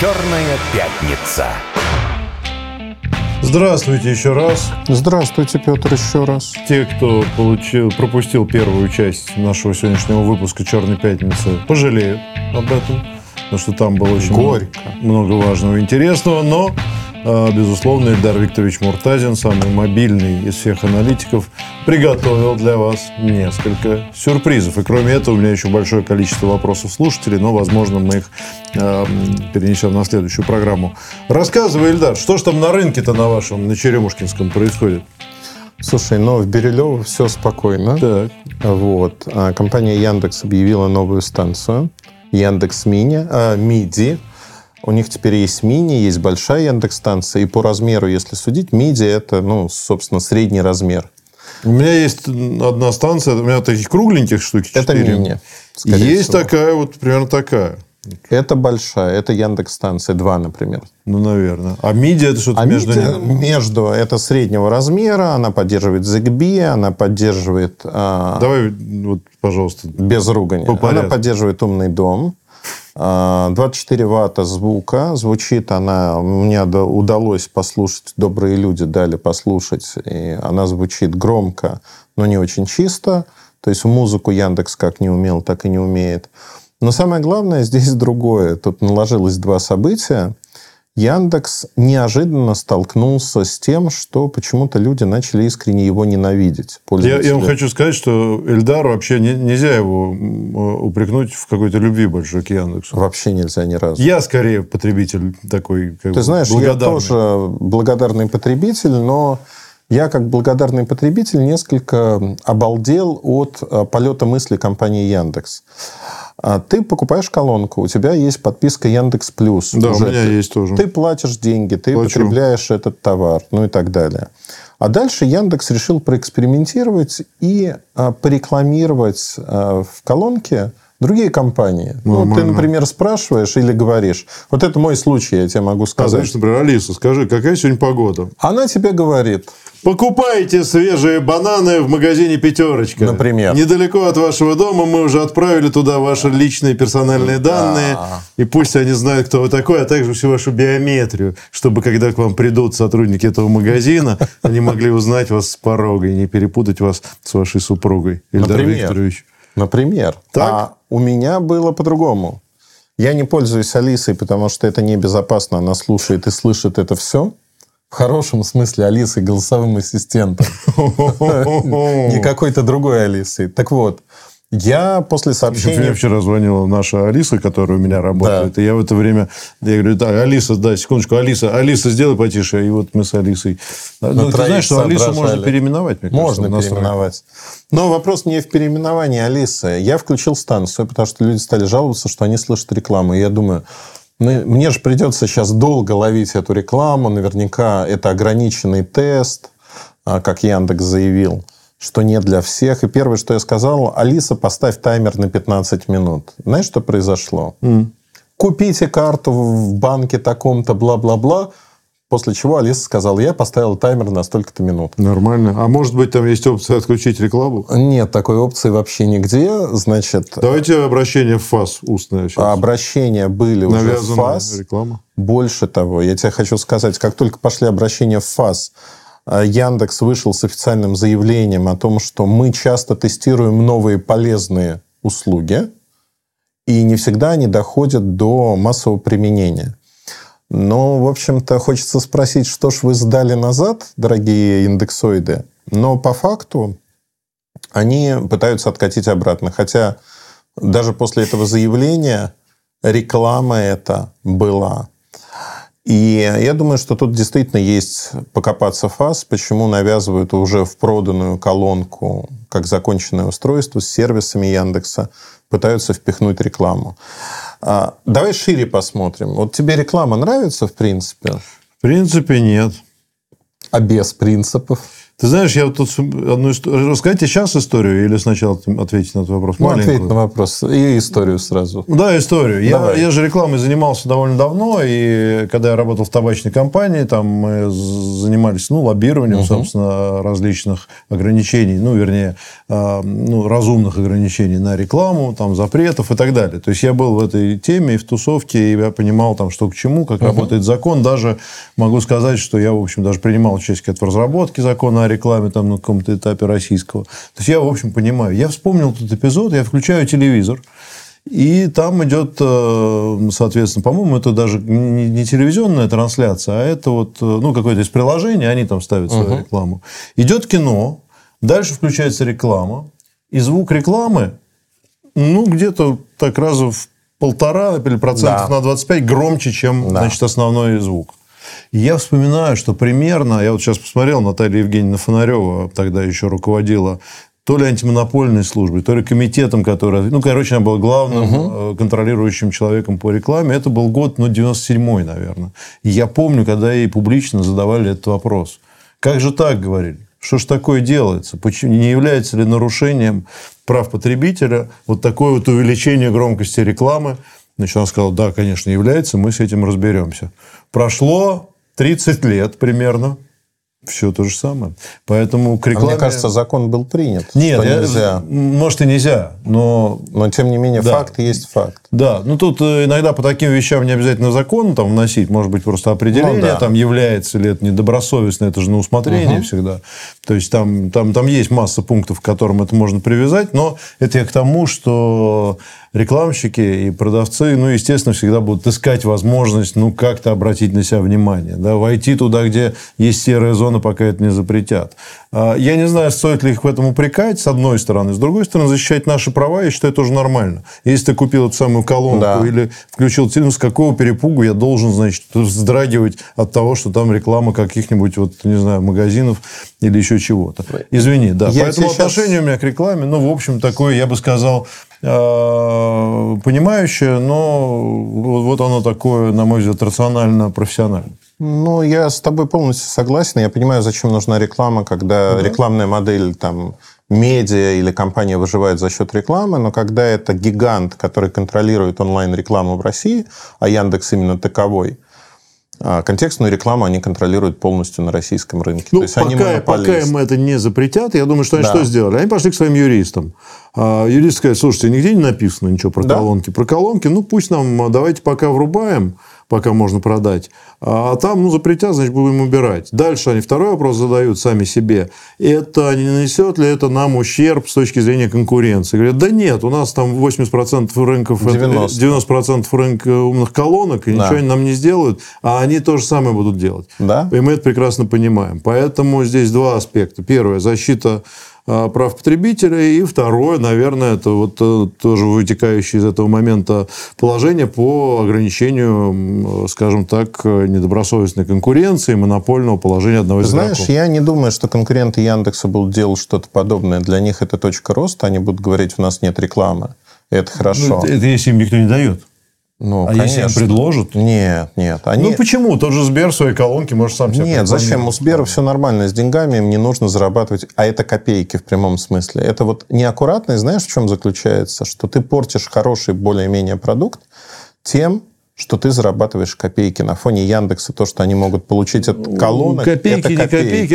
«Черная пятница». Здравствуйте еще раз. Здравствуйте, Петр, еще раз. Те, кто пропустил первую часть нашего сегодняшнего выпуска «Черной пятницы», пожалеют об этом, потому что там было очень много важного и интересного, но... Безусловно, Эльдар Викторович Муртазин, самый мобильный из всех аналитиков, приготовил для вас несколько сюрпризов. И кроме этого, у меня еще большое количество вопросов слушателей, но, возможно, мы их перенесем на следующую программу. Рассказывай, Эльдар, что ж там на рынке-то на вашем, на Черемушкинском происходит? Слушай, ну в Бирюлево все спокойно. Так. Вот. Компания Яндекс объявила новую станцию Яндекс.Мини MIDI. У них теперь есть мини, есть большая Яндекс.Станция. И по размеру, если судить, миди – это, собственно, средний размер. У меня есть одна станция, у меня таких кругленьких штуки 4. Это мини, есть всего. Такая, вот примерно такая. Это большая, это Яндекс.Станция 2, например. Ну, наверное. А миди – это что-то между ними? Между, это среднего размера, она поддерживает Zigbee, она поддерживает… Давай, вот, пожалуйста. Без ругани. Она поддерживает умный дом. 24 ватта звука. Звучит она... Мне удалось послушать. Добрые люди дали послушать. И она звучит громко, но не очень чисто. То есть музыку Яндекс как не умел, так и не умеет. Но самое главное здесь другое. Тут наложилось два события. Яндекс неожиданно столкнулся с тем, что почему-то люди начали искренне его ненавидеть. Я вам хочу сказать, что Эльдару вообще нельзя его упрекнуть в какой-то любви больше к Яндексу. Вообще нельзя ни разу. Я скорее потребитель такой, как ты знаешь, благодарный. Я тоже благодарный потребитель, но я как благодарный потребитель несколько обалдел от полета мысли компании Яндекс. Ты покупаешь колонку, у тебя есть подписка Яндекс Плюс. Да, уже у меня есть тоже. Ты платишь деньги, ты потребляешь этот товар, ну и так далее. А дальше Яндекс решил проэкспериментировать и порекламировать в колонке другие компании. Нормально. Ну, ты, например, спрашиваешь или говоришь. Вот это мой случай, я тебе могу сказать. А знаешь, например, Алиса, скажи, какая сегодня погода? Она тебе говорит... Покупайте свежие бананы в магазине «Пятерочка». Например. Недалеко от вашего дома мы уже отправили туда ваши личные персональные данные. И пусть они знают, кто вы такой, а также всю вашу биометрию, чтобы, когда к вам придут сотрудники этого магазина, они могли узнать вас с порога и не перепутать вас с вашей супругой. Эльдар Викторович. Например. Так? А у меня было по-другому. Я не пользуюсь Алисой, потому что это небезопасно. Она слушает и слышит это все. В хорошем смысле Алисой голосовым ассистентом. Не какой-то другой Алисой. Так вот, я после сообщения... Мне вчера звонила наша Алиса, которая у меня работает. Да. И я в это время... Я говорю, так, Алиса, да, секундочку, Алиса, сделай потише. И вот мы с Алисой... Ты знаешь, что Алису можно переименовать, мне кажется. Можно переименовать. Но вопрос не в переименовании Алисы. Я включил станцию, потому что люди стали жаловаться, что они слышат рекламу. И я думаю... Мне же придется сейчас долго ловить эту рекламу. Наверняка это ограниченный тест, как Яндекс заявил, что не для всех. И первое, что я сказал, Алиса, поставь таймер на 15 минут. Знаешь, что произошло? Купите карту в банке таком-то, бла-бла-бла. После чего Алиса сказала, я поставила таймер на столько-то минут. Нормально. А может быть, там есть опция отключить рекламу? Нет такой опции вообще нигде. Значит... Давайте обращение в ФАС устное. Сейчас. Обращения были навязанная уже в ФАС. Реклама. Больше того, я тебе хочу сказать, как только пошли обращения в ФАС, Яндекс вышел с официальным заявлением о том, что мы часто тестируем новые полезные услуги, и не всегда они доходят до массового применения. Ну, в общем-то, хочется спросить, что ж вы сдали назад, дорогие индексоиды? Но по факту они пытаются откатить обратно. Хотя даже после этого заявления реклама эта была. И я думаю, что тут действительно есть покопаться ФАС, почему навязывают уже в проданную колонку как законченное устройство с сервисами Яндекса, пытаются впихнуть рекламу. Давай шире посмотрим. Вот тебе реклама нравится, в принципе? В принципе, нет. А без принципов? Ты знаешь, я вот тут одну историю... Расскажите сейчас историю или сначала ответить на этот вопрос? Ну, ответь на вопрос. И историю сразу. Да, историю. Я же рекламой занимался довольно давно. И когда я работал в табачной компании, там мы занимались лоббированием, собственно, различных ограничений. Разумных ограничений на рекламу, там, запретов и так далее. То есть, я был в этой теме и в тусовке. И я понимал, там, что к чему, как работает закон. Даже могу сказать, что я, в общем, даже принимал участие в разработке закона о рекламе там, на каком-то этапе российского. То есть, я, в общем, понимаю. Я вспомнил этот эпизод, я включаю телевизор, и там идет, соответственно, по-моему, это даже не телевизионная трансляция, а это вот, какое-то из приложений, они там ставят свою рекламу. Идет кино, дальше включается реклама, и звук рекламы, где-то так раза в 1,5% на 25 громче, чем, значит, основной звук. Я вспоминаю, что примерно, я вот сейчас посмотрел, Наталья Евгеньевна Фонарева тогда еще руководила то ли антимонопольной службой, то ли комитетом, который... она была главным контролирующим человеком по рекламе. Это был год, 97-й, наверное. И я помню, когда ей публично задавали этот вопрос. Как же так, говорили? Что ж такое делается? Почему, не является ли нарушением прав потребителя вот такое вот увеличение громкости рекламы? Значит, она сказала, да, конечно, является, мы с этим разберемся. Прошло 30 лет примерно. Все то же самое. Поэтому к рекламе... мне кажется, закон был принят. Нет, нельзя. Может, и нельзя, но... но, тем не менее, факт есть факт. Да. Тут иногда по таким вещам не обязательно закон там вносить. Может быть, просто определение, там, является ли это недобросовестно. Это же на усмотрение всегда. То есть, там есть масса пунктов, к которым это можно привязать. Но это я к тому, что... рекламщики и продавцы, естественно, всегда будут искать возможность, как-то обратить на себя внимание. Да? Войти туда, где есть серая зона, пока это не запретят. Я не знаю, стоит ли их в этом упрекать, с одной стороны. С другой стороны, защищать наши права, я считаю, тоже нормально. Если ты купил эту самую колонку или включил телевизор, с какого перепугу я должен, значит, вздрагивать от того, что там реклама каких-нибудь, магазинов или еще чего-то. Извини, да. Поэтому отношение у меня к рекламе, в общем, такое, я бы сказал... понимающее, но вот оно такое, на мой взгляд, рационально-профессиональное. Я с тобой полностью согласен. Я понимаю, зачем нужна реклама, когда рекламная модель там медиа или компания выживает за счет рекламы, но когда это гигант, который контролирует онлайн-рекламу в России, а Яндекс именно таковой, контекстную рекламу они контролируют полностью на российском рынке. То есть, пока им это не запретят, я думаю, что они что сделали? Они пошли к своим юристам. Юрист сказал, слушайте, нигде не написано ничего про колонки. Про колонки, пусть нам, давайте пока врубаем, пока можно продать. А там, запретят, значит, будем убирать. Дальше они второй вопрос задают сами себе. Это не нанесет ли это нам ущерб с точки зрения конкуренции? Говорят, да нет, у нас там 80% рынков, 90% рынка умных колонок, и ничего они нам не сделают, а они то же самое будут делать. Да? И мы это прекрасно понимаем. Поэтому здесь два аспекта. Первое, защита прав потребителя, и второе, наверное, это вот тоже вытекающее из этого момента положение по ограничению, скажем так, недобросовестной конкуренции, монопольного положения одного из игроков. Знаешь, я не думаю, что конкуренты Яндекса будут делать что-то подобное. Для них это точка роста, они будут говорить, у нас нет рекламы. Это хорошо. Это если им никто не дает. Конечно. Если им предложат? Нет. Они... почему? Тот же Сбер в своей колонке может сам себе... Нет, зачем? У Сбера все нормально с деньгами, им не нужно зарабатывать. А это копейки в прямом смысле. Это вот неаккуратность, знаешь, в чем заключается? Что ты портишь хороший более-менее продукт тем, что ты зарабатываешь копейки. На фоне Яндекса то, что они могут получить от колонок, копейки,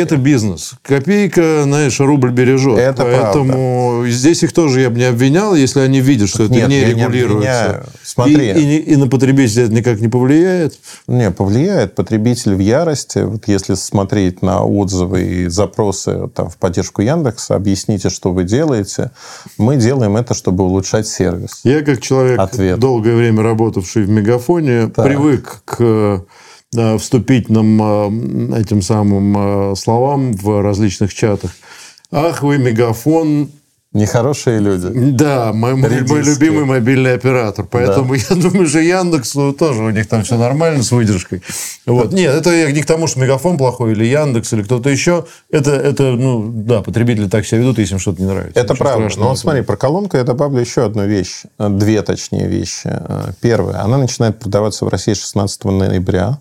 это бизнес. Копейка, знаешь, рубль бережет. Это поэтому правда. Здесь их тоже я бы не обвинял, если они видят, что это не регулируется. Смотри. И на потребителя это никак не повлияет? Нет, повлияет. Потребитель в ярости. Вот если смотреть на отзывы и запросы там, в поддержку Яндекса, объясните, что вы делаете. Мы делаем это, чтобы улучшать сервис. Я как человек, долгое время работавший в Мегафоне, привык к вступительным этим самым словам в различных чатах. Ах вы, Мегафон... Нехорошие люди. Да, мой любимый мобильный оператор. Поэтому я думаю, что Яндекс тоже у них там все нормально с выдержкой. Вот. Нет, это я не к тому, что Мегафон плохой, или Яндекс, или кто-то еще. Потребители так себя ведут, если им что-то не нравится. Это правда. Но смотри, про колонку я добавлю еще одну вещь. Две вещи. Первая. Она начинает продаваться в России 16 ноября.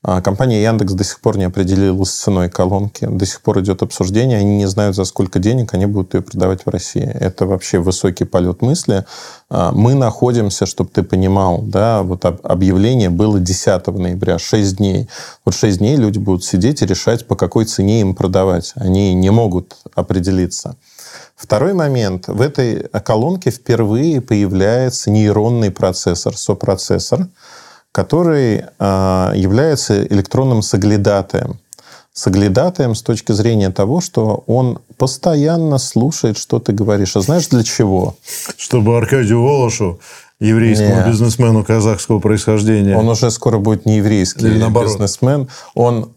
Компания Яндекс до сих пор не определилась с ценой колонки. До сих пор идет обсуждение. Они не знают, за сколько денег они будут ее продавать в России. Это вообще высокий полет мысли. Мы находимся, чтобы ты понимал, да, вот объявление было 10 ноября, 6 дней. Вот 6 дней люди будут сидеть и решать, по какой цене им продавать. Они не могут определиться. Второй момент. В этой колонке впервые появляется нейронный процессор, сопроцессор, который является электронным соглядатаем. Соглядатаем с точки зрения того, что он постоянно слушает, что ты говоришь. А знаешь, для чего? Чтобы Аркадию Волошу, еврейскому бизнесмену казахского происхождения... Он уже скоро будет не еврейский бизнесмен. Он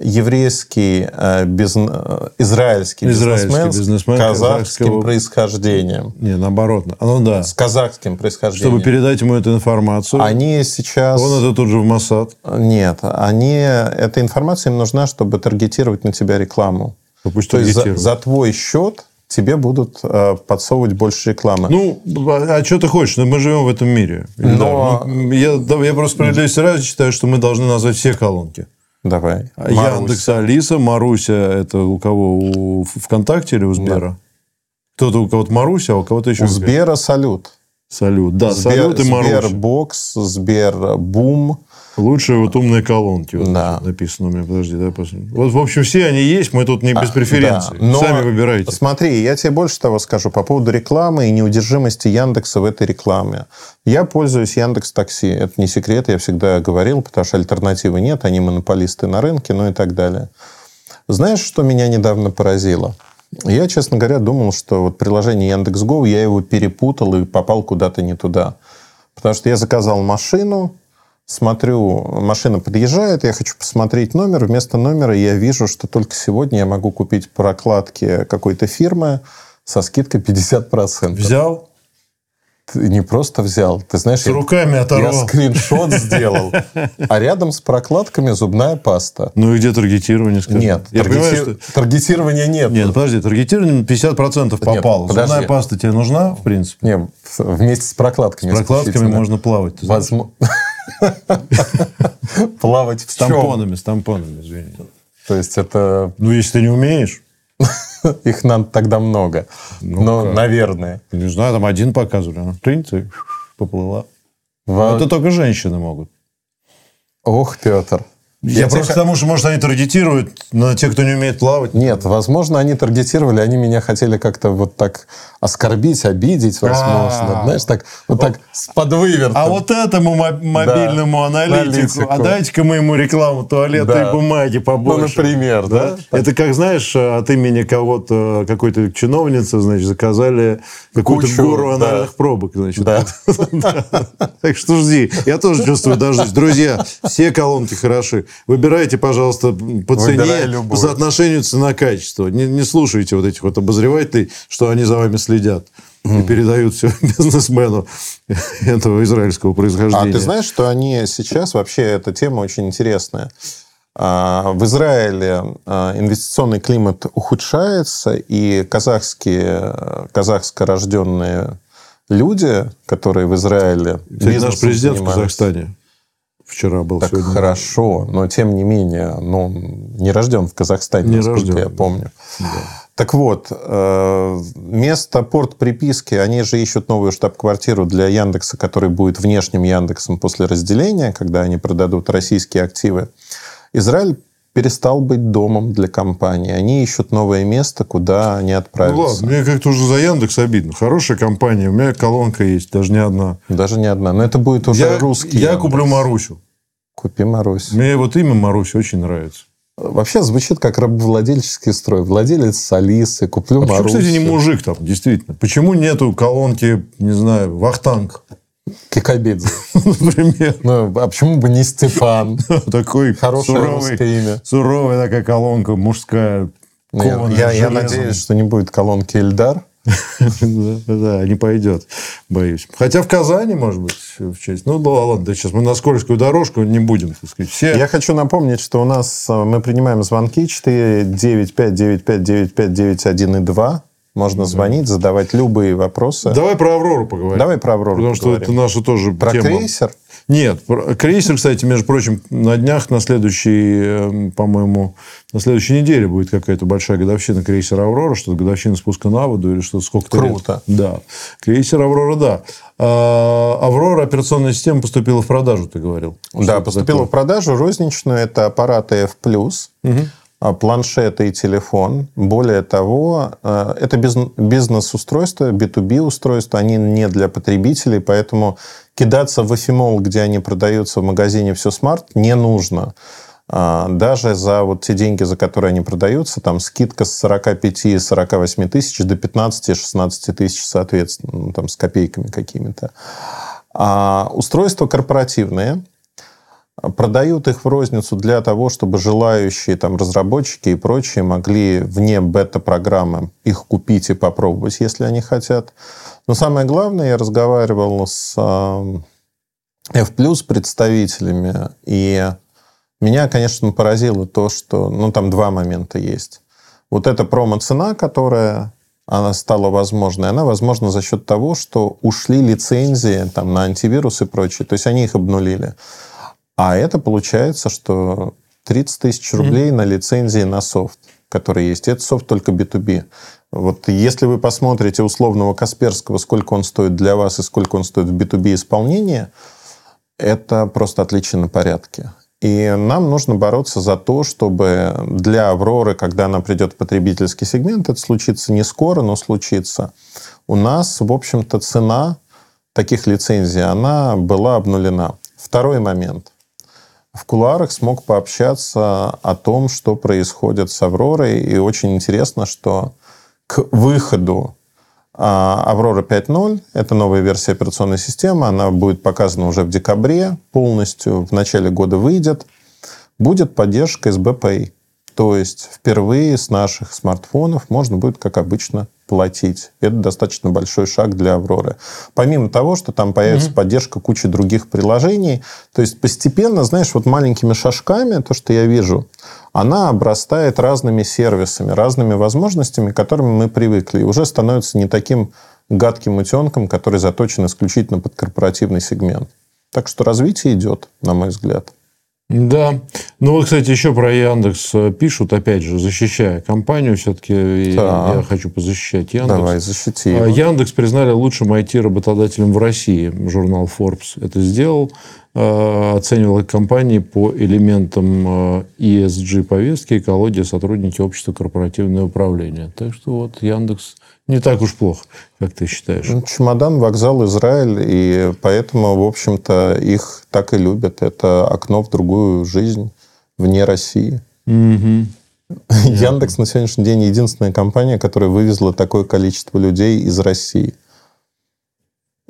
израильский бизнесмен казахским происхождением. Не, наоборот. Ну, да. С казахским происхождением. Чтобы передать ему эту информацию. Они сейчас... Он это тут же в Моссад. Нет. Эта информация им нужна, чтобы таргетировать на тебя рекламу. Ну, пусть таргетируют. То есть за твой счет тебе будут подсовывать больше рекламы. Ну, а что ты хочешь? Мы живем в этом мире. Но... Я просто справедливости ради считаю, что мы должны назвать все колонки. Давай. Яндекс, Алиса, Маруся. Это у кого? У ВКонтакте или у Сбера? Да. Кто-то у кого-то Маруся, а у кого-то еще... У Сбера салют. Салют, да. Салют и Маруся. Сбербокс, Сбербум. Лучшие вот умные колонки. Вот да. Написано у меня. Подожди, давай посмотрим. Вот, в общем, все они есть. Мы тут не без преференций. Да. Но сами выбирайте. Смотри, я тебе больше того скажу по поводу рекламы и неудержимости Яндекса в этой рекламе. Я пользуюсь Яндекс.Такси. Это не секрет, я всегда говорил, потому что альтернативы нет. Они монополисты на рынке, ну и так далее. Знаешь, что меня недавно поразило? Я, честно говоря, думал, что вот приложение Яндекс.Го, я его перепутал и попал куда-то не туда. Потому что я заказал машину, смотрю, машина подъезжает, я хочу посмотреть номер. Вместо номера я вижу, что только сегодня я могу купить прокладки какой-то фирмы со скидкой 50%. Взял? Ты не просто взял. Ты знаешь, я скриншот сделал. А рядом с прокладками зубная паста. Ну и где таргетирование? Скажи? Нет. Таргетирования нет. Нет, подожди. Таргетирование 50% попало. Нет, зубная паста тебе нужна, в принципе? Нет, вместе с прокладками. С прокладками можно плавать. Возможно. Плавать в чем? С тампонами, извини. То есть это... Ну, если ты не умеешь. Их нам тогда много. Ну, наверное. Не знаю, там один показывали. Она, в принципе, поплыла. Это только женщины могут. Ох, Петр. Я просто потому, что, может, они таргетируют на тех, кто не умеет плавать. Нет, возможно, они таргетировали, они меня хотели как-то вот так оскорбить, обидеть, возможно. Знаешь, так вот так с подвывертом. А вот этому мобильному аналитику, а дайте-ка мы ему рекламу туалета и бумаги побольше. Ну, например, да? Это как, знаешь, от имени кого-то, какой-то чиновницы, значит, заказали какую-то гору анальных пробок, значит. Так что жди. Я тоже чувствую дождь. Друзья, все колонки хороши. Выбирайте, пожалуйста, по цене, по соотношению цена-качество. Не слушайте вот этих вот обозревателей, что они за вами следят и передают все бизнесмену этого израильского происхождения. А ты знаешь, что они сейчас... Вообще эта тема очень интересная. В Израиле инвестиционный климат ухудшается, и казахскорожденные люди, которые в Израиле... Кстати, наш президент в Казахстане. Вчера был. Так сегодня. Хорошо, но тем не менее, ну, не рожден в Казахстане, насколько я помню. Да. Так вот, место порт-приписки, они же ищут новую штаб-квартиру для Яндекса, который будет внешним Яндексом после разделения, когда они продадут российские активы. Израиль перестал быть домом для компании. Они ищут новое место, куда они отправятся. Ну ладно, мне как-то уже за Яндекс обидно. Хорошая компания, у меня колонка есть, даже не одна. Даже не одна, но это будет уже русский Яндекс. Я куплю Марусю. Купи Марусю. Мне вот имя Маруся очень нравится. Вообще звучит как рабовладельческий строй. Владелец Алисы, куплю Марусю. Почему, кстати, не мужик там, действительно? Почему нету колонки, не знаю, Вахтанг? Кикабидзе, например. Ну, а почему бы не Стефан? Такой хорошее русское имя. Суровая такая колонка мужская. Я надеюсь, что не будет колонки Эльдар. Да, не пойдет, боюсь. Хотя в Казани, может быть, в честь. Ну, ладно, сейчас мы на скользкую дорожку не будем, так сказать. Я хочу напомнить, что у нас мы принимаем звонки 495-95-95-91 и 2. Можно звонить, задавать любые вопросы. Давай про «Аврору» поговорим. Потому что это наша тоже про тема. Про крейсер? Нет. Крейсер, кстати, между прочим, на днях, на следующей, по-моему, на следующей неделе будет какая-то большая годовщина крейсера «Аврора», что-то годовщина спуска на воду или что-то сколько-то лет. Круто. Да. Крейсер «Аврора», да. «Аврора» операционная система поступила в продажу, ты говорил. Да, поступила в продажу розничную. Это аппараты F+. Угу. Планшеты и телефон. Более того, это бизнес-устройства, B2B-устройства, они не для потребителей, поэтому кидаться в эфимол, где они продаются в магазине «Все смарт», не нужно. Даже за вот те деньги, за которые они продаются, там скидка с 45-48 тысяч до 15-16 тысяч, соответственно, там с копейками какими-то. Устройства корпоративные. Продают их в розницу для того, чтобы желающие там, разработчики и прочие могли вне бета-программы их купить и попробовать, если они хотят. Но самое главное, я разговаривал с F+, представителями, и меня, конечно, поразило то, что... Ну, там два момента есть. Вот эта промо-цена, которая она стала возможной, она возможна за счет того, что ушли лицензии там, на антивирус и прочее. То есть они их обнулили. А это получается, что 30 тысяч рублей на лицензии на софт, который есть. Это софт только B2B. Вот если вы посмотрите условного Касперского, сколько он стоит для вас и сколько он стоит в B2B исполнении, это просто отлично на порядке. И нам нужно бороться за то, чтобы для «Авроры», когда она придет в потребительский сегмент, это случится не скоро, но случится, у нас, в общем-то, цена таких лицензий, она была обнулена. Второй момент. В кулуарах смог пообщаться о том, что происходит с «Авророй». И очень интересно, что к выходу «Аврора 5.0», это новая версия операционной системы, она будет показана уже в декабре, полностью в начале года выйдет, будет поддержка СБП. То есть впервые с наших смартфонов можно будет, как обычно, платить. Это достаточно большой шаг для «Авроры». Помимо того, что там появится поддержка кучи других приложений. То есть постепенно, знаешь, вот маленькими шажками, то, что я вижу, она обрастает разными сервисами, разными возможностями, к которым мы привыкли. И уже становится не таким гадким утенком, который заточен исключительно под корпоративный сегмент. Так что развитие идет, на мой взгляд. Да. Ну, вот, кстати, еще про Яндекс пишут, опять же, защищая компанию. Все-таки я хочу позащищать Яндекс. Давай, защити его. Яндекс признали лучшим IT-работодателем в России. Журнал Forbes это сделал. Оценивал их компании по элементам ESG-повестки, экология, сотрудники общества, корпоративное управление. Так что вот Яндекс не так уж плохо, как ты считаешь. Чемодан, вокзал, Израиль, и поэтому, в общем-то, их так и любят. Это окно в другую жизнь вне России. Яндекс на сегодняшний день единственная компания, которая вывезла такое количество людей из России.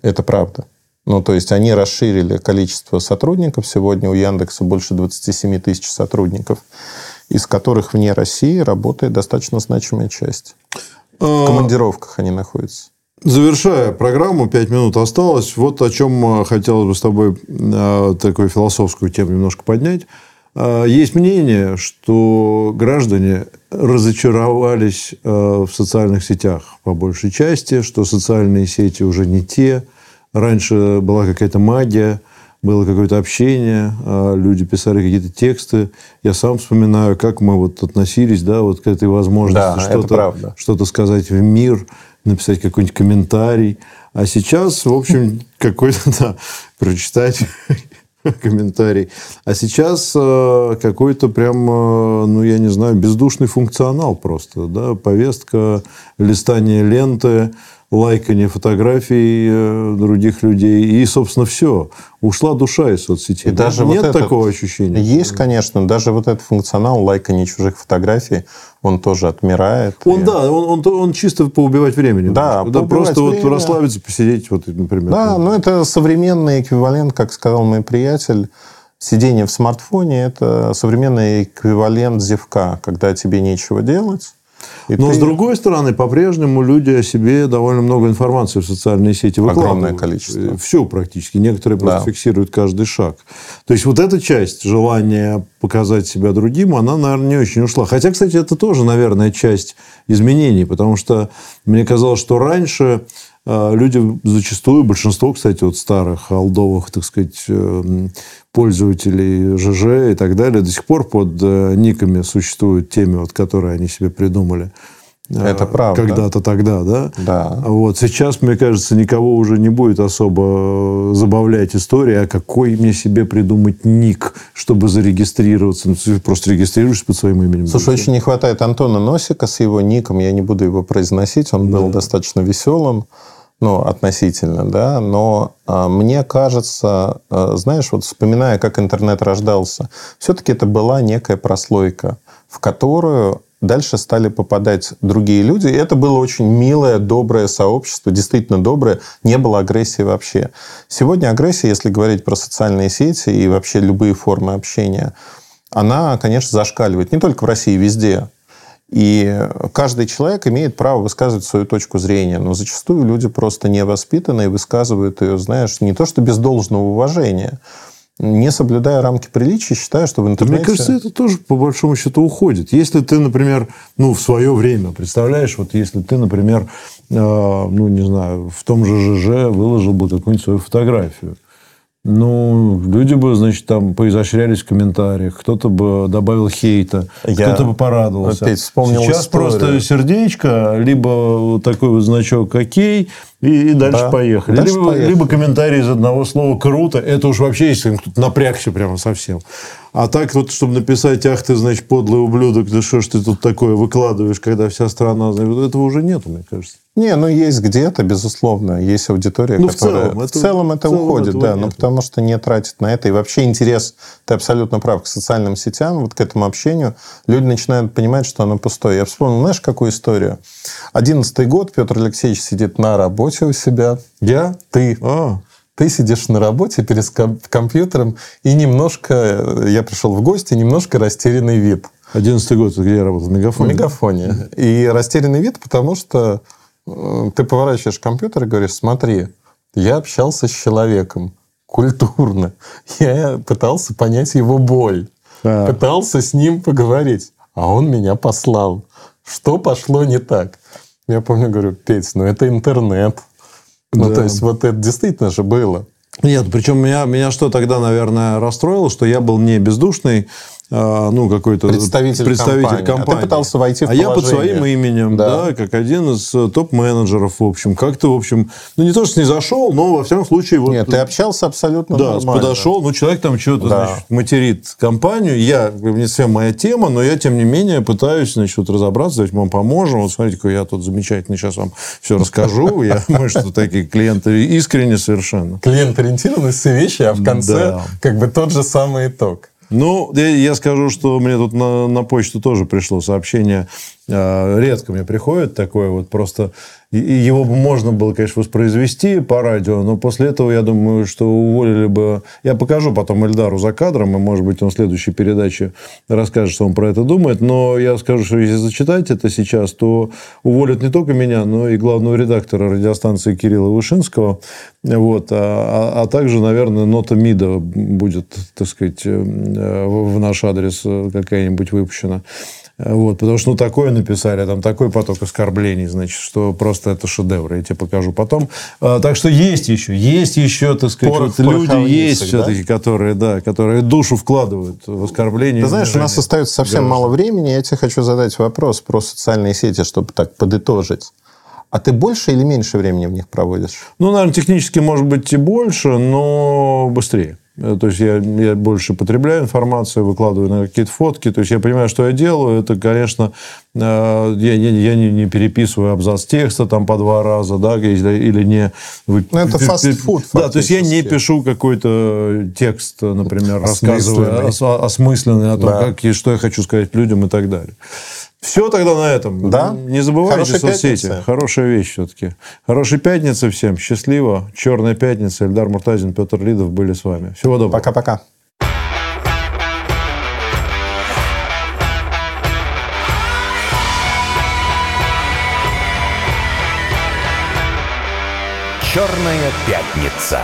Это правда. Ну, то есть, они расширили количество сотрудников. Сегодня у Яндекса больше 27 тысяч сотрудников, из которых вне России работает достаточно значимая часть. В командировках они находятся. Завершая программу, 5 минут осталось. Вот о чем хотелось бы с тобой такую философскую тему немножко поднять. Есть мнение, что граждане разочаровались в социальных сетях по большей части, что социальные сети уже не те. Раньше была какая-то магия, было какое-то общение, люди писали какие-то тексты. Я сам вспоминаю, как мы вот относились, да, вот к этой возможности что-то сказать в мир, написать какой-нибудь комментарий. А сейчас, в общем, какой-то, да, прочитать комментарий. А сейчас какой-то прям, ну, я не знаю, бездушный функционал просто, да, повестка, листание ленты, лайкание фотографий других людей. И, собственно, все. Ушла душа из соцсетей. Да? Даже нет вот такого ощущения? Есть, конечно. Даже вот этот функционал лайкания чужих фотографий, он тоже отмирает. Он, и... да, он чисто поубивать времени. Да, поубивать просто время. Вот расслабиться, посидеть, вот, например. Да, ну это современный эквивалент, как сказал мой приятель. Сидение в смартфоне – это современный эквивалент зевка, когда тебе нечего делать. Но с другой стороны, по-прежнему люди о себе довольно много информации в социальные сети выкладывают. Огромное количество. Все практически. Некоторые просто фиксируют каждый шаг. То есть вот эта часть желания показать себя другим, она, наверное, не очень ушла. Хотя, кстати, это тоже, наверное, часть изменений. Потому что мне казалось, что раньше люди зачастую, большинство, кстати, вот старых, олдовых, так сказать, пользователей ЖЖ и так далее, до сих пор под никами существуют темы, вот, которые они себе придумали. Это правда. Когда-то тогда, да? Да. Вот. Сейчас, мне кажется, никого уже не будет особо забавлять история, а какой мне себе придумать ник, чтобы зарегистрироваться. Ну, просто регистрируешься под своим именем. Слушай, очень не хватает Антона Носика с его ником. Я не буду его произносить. Он был достаточно веселым. Ну, относительно, да. Но мне кажется, знаешь, вот вспоминая, как интернет рождался, все-таки это была некая прослойка, в которую... Дальше стали попадать другие люди. И это было очень милое, доброе сообщество, действительно доброе. Не было агрессии вообще. Сегодня агрессия, если говорить про социальные сети и вообще любые формы общения, она, конечно, зашкаливает. Не только в России, везде. И каждый человек имеет право высказывать свою точку зрения. Но зачастую люди просто невоспитанные высказывают ее, знаешь, не то что без должного уважения, не соблюдая рамки приличия, считаю, что в интернете... Мне кажется, это тоже, по большому счету, уходит. Если ты, например, ну, в свое время, представляешь, вот если ты, например, ну, не знаю, в том же ЖЖ выложил бы какую-нибудь свою фотографию, ну, люди бы, значит, там поизощрялись в комментариях, кто-то бы добавил хейта, кто-то бы порадовался. Опять вспомнил сейчас историю. Просто сердечко, либо такой вот значок «Окей», и дальше поехали. Дальше либо комментарий из одного слова «круто». Это уж вообще, если кто-то напрягся прямо совсем. А так вот, чтобы написать «ах ты, значит, подлый ублюдок, да что ж ты тут такое выкладываешь, когда вся страна...» Этого уже нет, мне кажется. Не, ну есть где-то, безусловно, есть аудитория, ну, которая... В целом это уходит, да. Но потому что не тратит на это. И вообще интерес, ты абсолютно прав, к социальным сетям, вот к этому общению. Люди начинают понимать, что оно пустое. Я вспомнил, знаешь, какую историю? 2011 год, Петр Алексеевич сидит на работе у себя. Я? Ты. А. Ты сидишь на работе перед компьютером, и немножко... Я пришел в гости, немножко растерянный вид. 11-й год, где я работал? В Мегафоне. В Мегафоне. И растерянный вид, потому что ты поворачиваешь компьютер и говоришь, смотри, я общался с человеком культурно. Я пытался понять его боль. Да. Пытался с ним поговорить. А он меня послал. Что пошло не так? Я помню, говорю, Петь, ну это интернет. Да. Ну, то есть, вот это действительно же было. Нет, причем меня что тогда, наверное, расстроило, что я был не бездушный, ну, какой-то представитель компании. А ты пытался войти в положение. Я под своим именем, да, как один из топ-менеджеров, в общем. Как-то, в общем, ну, не то, что не зашел, но, во всяком случае... Вот, нет, ты общался абсолютно нормально. Да, подошел, ну, человек там что-то, значит, материт компанию. Я, не совсем моя тема, но я, тем не менее, пытаюсь, значит, вот разобраться, давайте мы поможем. Вот, смотрите, я тут замечательный, сейчас вам все расскажу. Мы что, такие клиенты искренне совершенно. Клиент-ориентированные вещи, а в конце как бы тот же самый итог. Ну, я скажу, что мне тут на почту тоже пришло сообщение. Редко мне приходит такое вот просто... И его бы можно было, конечно, воспроизвести по радио, но после этого, я думаю, что уволили бы... Я покажу потом Эльдару за кадром, и, может быть, он в следующей передаче расскажет, что он про это думает. Но я скажу, что если зачитать это сейчас, то уволят не только меня, но и главного редактора радиостанции Кирилла Вышинского. Вот. А также, наверное, нота МИДа будет, так сказать, в наш адрес какая-нибудь выпущена. Вот, потому что ну, такое написали, там такой поток оскорблений, значит, что просто это шедевр, я тебе покажу потом. Так что есть еще, так сказать, люди есть все-таки, которые душу вкладывают в оскорбления. Ты знаешь, у нас остается совсем мало времени, я тебе хочу задать вопрос про социальные сети, чтобы так подытожить. А ты больше или меньше времени в них проводишь? Ну, наверное, технически, может быть, и больше, но быстрее. То есть, я больше потребляю информацию, выкладываю на какие-то фотки. То есть, я понимаю, что я делаю. Это, конечно, я не переписываю абзац текста там по 2 раза, да, или не... Ну, это фастфуд. Да, то есть, я не пишу какой-то текст, например, рассказываю осмысленный о том, как и что я хочу сказать людям и так далее. Все тогда на этом. Да? Не забывайте соцсети. Хорошая вещь все-таки. Хорошей пятницы всем. Счастливо. Черная пятница. Эльдар Муртазин, Петр Лидов были с вами. Всего доброго. Пока-пока. «Черная пятница».